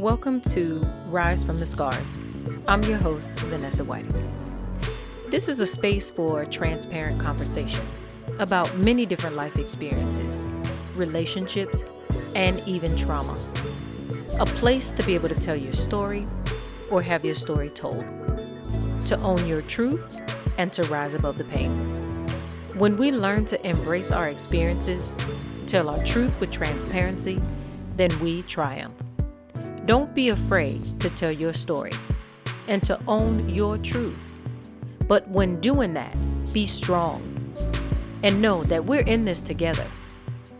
Welcome to Rise from the Scars. I'm your host, Vanessa White. This is a space for transparent conversation about many different life experiences, relationships, and even trauma. A place to be able to tell your story or have your story told, to own your truth, and to rise above the pain. When we learn to embrace our experiences, tell our truth with transparency, then we triumph. Don't be afraid to tell your story and to own your truth. But when doing that, be strong and know that we're in this together.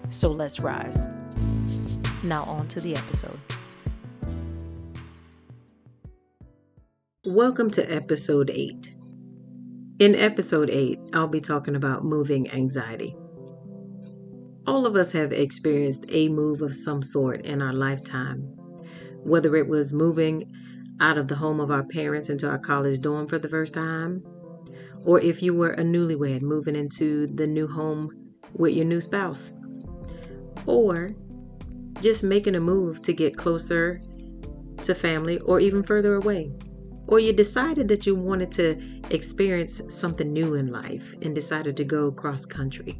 So let's rise. Now on to the episode. Welcome to episode 8. In episode 8, I'll be talking about moving anxiety. All of us have experienced a move of some sort in our lifetime, whether it was moving out of the home of our parents into our college dorm for the first time, or if you were a newlywed moving into the new home with your new spouse, or just making a move to get closer to family or even further away, or you decided that you wanted to experience something new in life and decided to go cross country.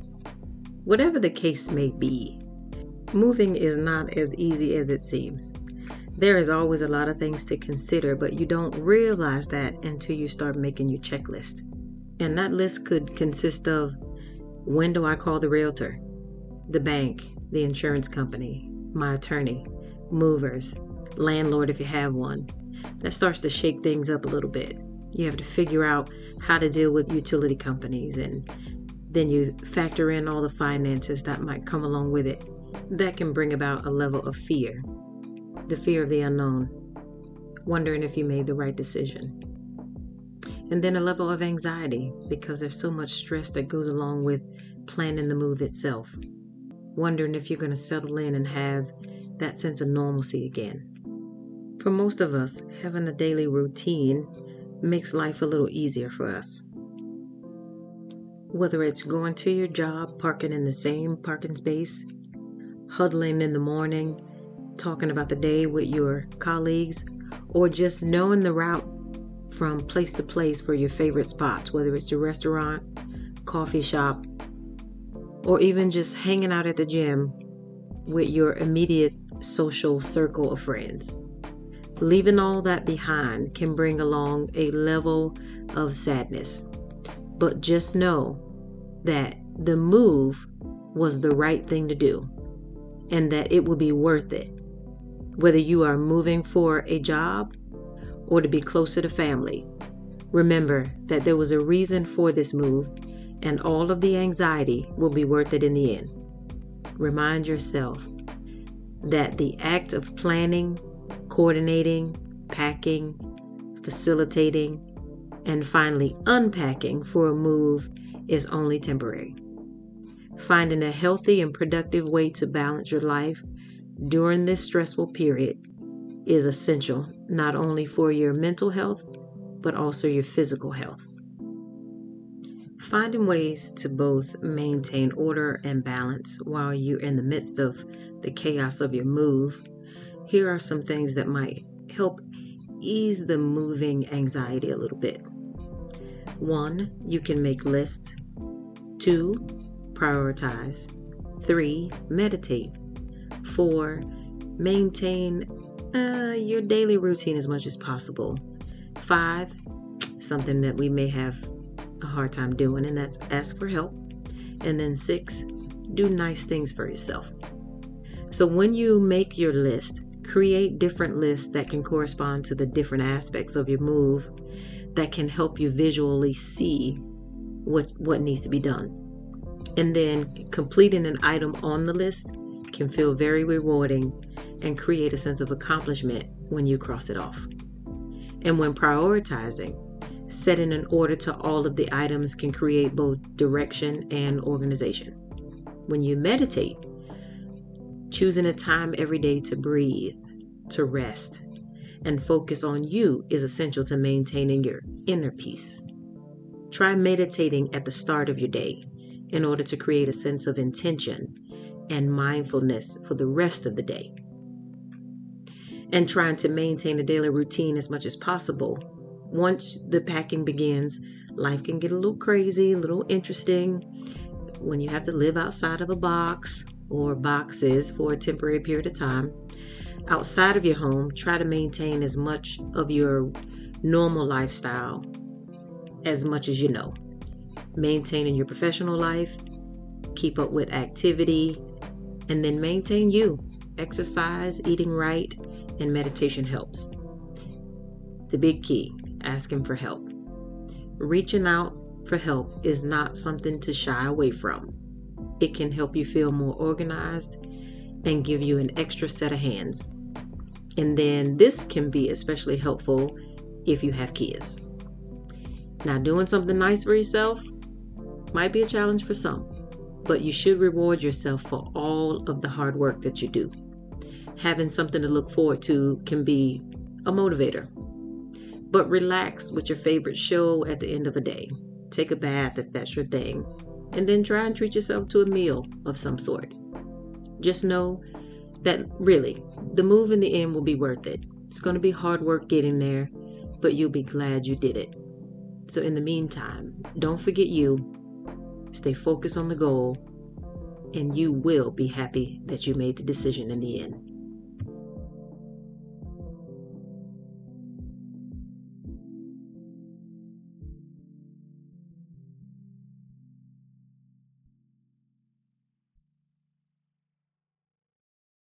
Whatever the case may be, moving is not as easy as it seems. There is always a lot of things to consider, but you don't realize that until you start making your checklist. And that list could consist of, when do I call the realtor, the bank, the insurance company, my attorney, movers, landlord if you have one. That starts to shake things up a little bit. You have to figure out how to deal with utility companies, and then you factor in all the finances that might come along with it. That can bring about a level of fear, the fear of the unknown, wondering if you made the right decision. And then a level of anxiety, because there's so much stress that goes along with planning the move itself, wondering if you're going to settle in and have that sense of normalcy again. For most of us, having a daily routine makes life a little easier for us. Whether it's going to your job, parking in the same parking space, huddling in the morning, talking about the day with your colleagues, or just knowing the route from place to place for your favorite spots, whether it's your restaurant, coffee shop, or even just hanging out at the gym with your immediate social circle of friends. Leaving all that behind can bring along a level of sadness. But just know that the move was the right thing to do and that it will be worth it, whether you are moving for a job or to be closer to family. Remember that there was a reason for this move, and all of the anxiety will be worth it in the end. Remind yourself that the act of planning, coordinating, packing, facilitating, and finally unpacking for a move is only temporary. Finding a healthy and productive way to balance your life during this stressful period is essential, not only for your mental health, but also your physical health. Finding ways to both maintain order and balance while you're in the midst of the chaos of your move. Here are some things that might help ease the moving anxiety a little bit. 1, you can make lists. 2, prioritize. 3, meditate. 4, maintain your daily routine as much as possible. 5, something that we may have a hard time doing, and that's ask for help. And then 6, do nice things for yourself. So when you make your list, create different lists that can correspond to the different aspects of your move that can help you visually see what needs to be done. And then completing an item on the list can feel very rewarding and create a sense of accomplishment when you cross it off. And when prioritizing, setting an order to all of the items can create both direction and organization. When you meditate, choosing a time every day to breathe, to rest, and focus on you is essential to maintaining your inner peace. Try meditating at the start of your day in order to create a sense of intention and mindfulness for the rest of the day. and trying to maintain a daily routine as much as possible. Once the packing begins, life can get a little crazy, a little interesting when you have to live outside of a box or boxes for a temporary period of time. Outside of your home, try to maintain as much of your normal lifestyle as much as you know. Maintaining your professional life, keep up with activity, and then maintain you. Exercise, eating right, and meditation helps. The big key, asking for help. Reaching out for help is not something to shy away from. It can help you feel more organized and give you an extra set of hands. And then this can be especially helpful if you have kids. Now, doing something nice for yourself might be a challenge for some, but you should reward yourself for all of the hard work that you do. Having something to look forward to can be a motivator. But relax with your favorite show at the end of a day. Take a bath if that's your thing, and then try and treat yourself to a meal of some sort. Just know that really, the move in the end will be worth it. It's going to be hard work getting there, but you'll be glad you did it. So in the meantime, don't forget you. Stay focused on the goal, and you will be happy that you made the decision in the end.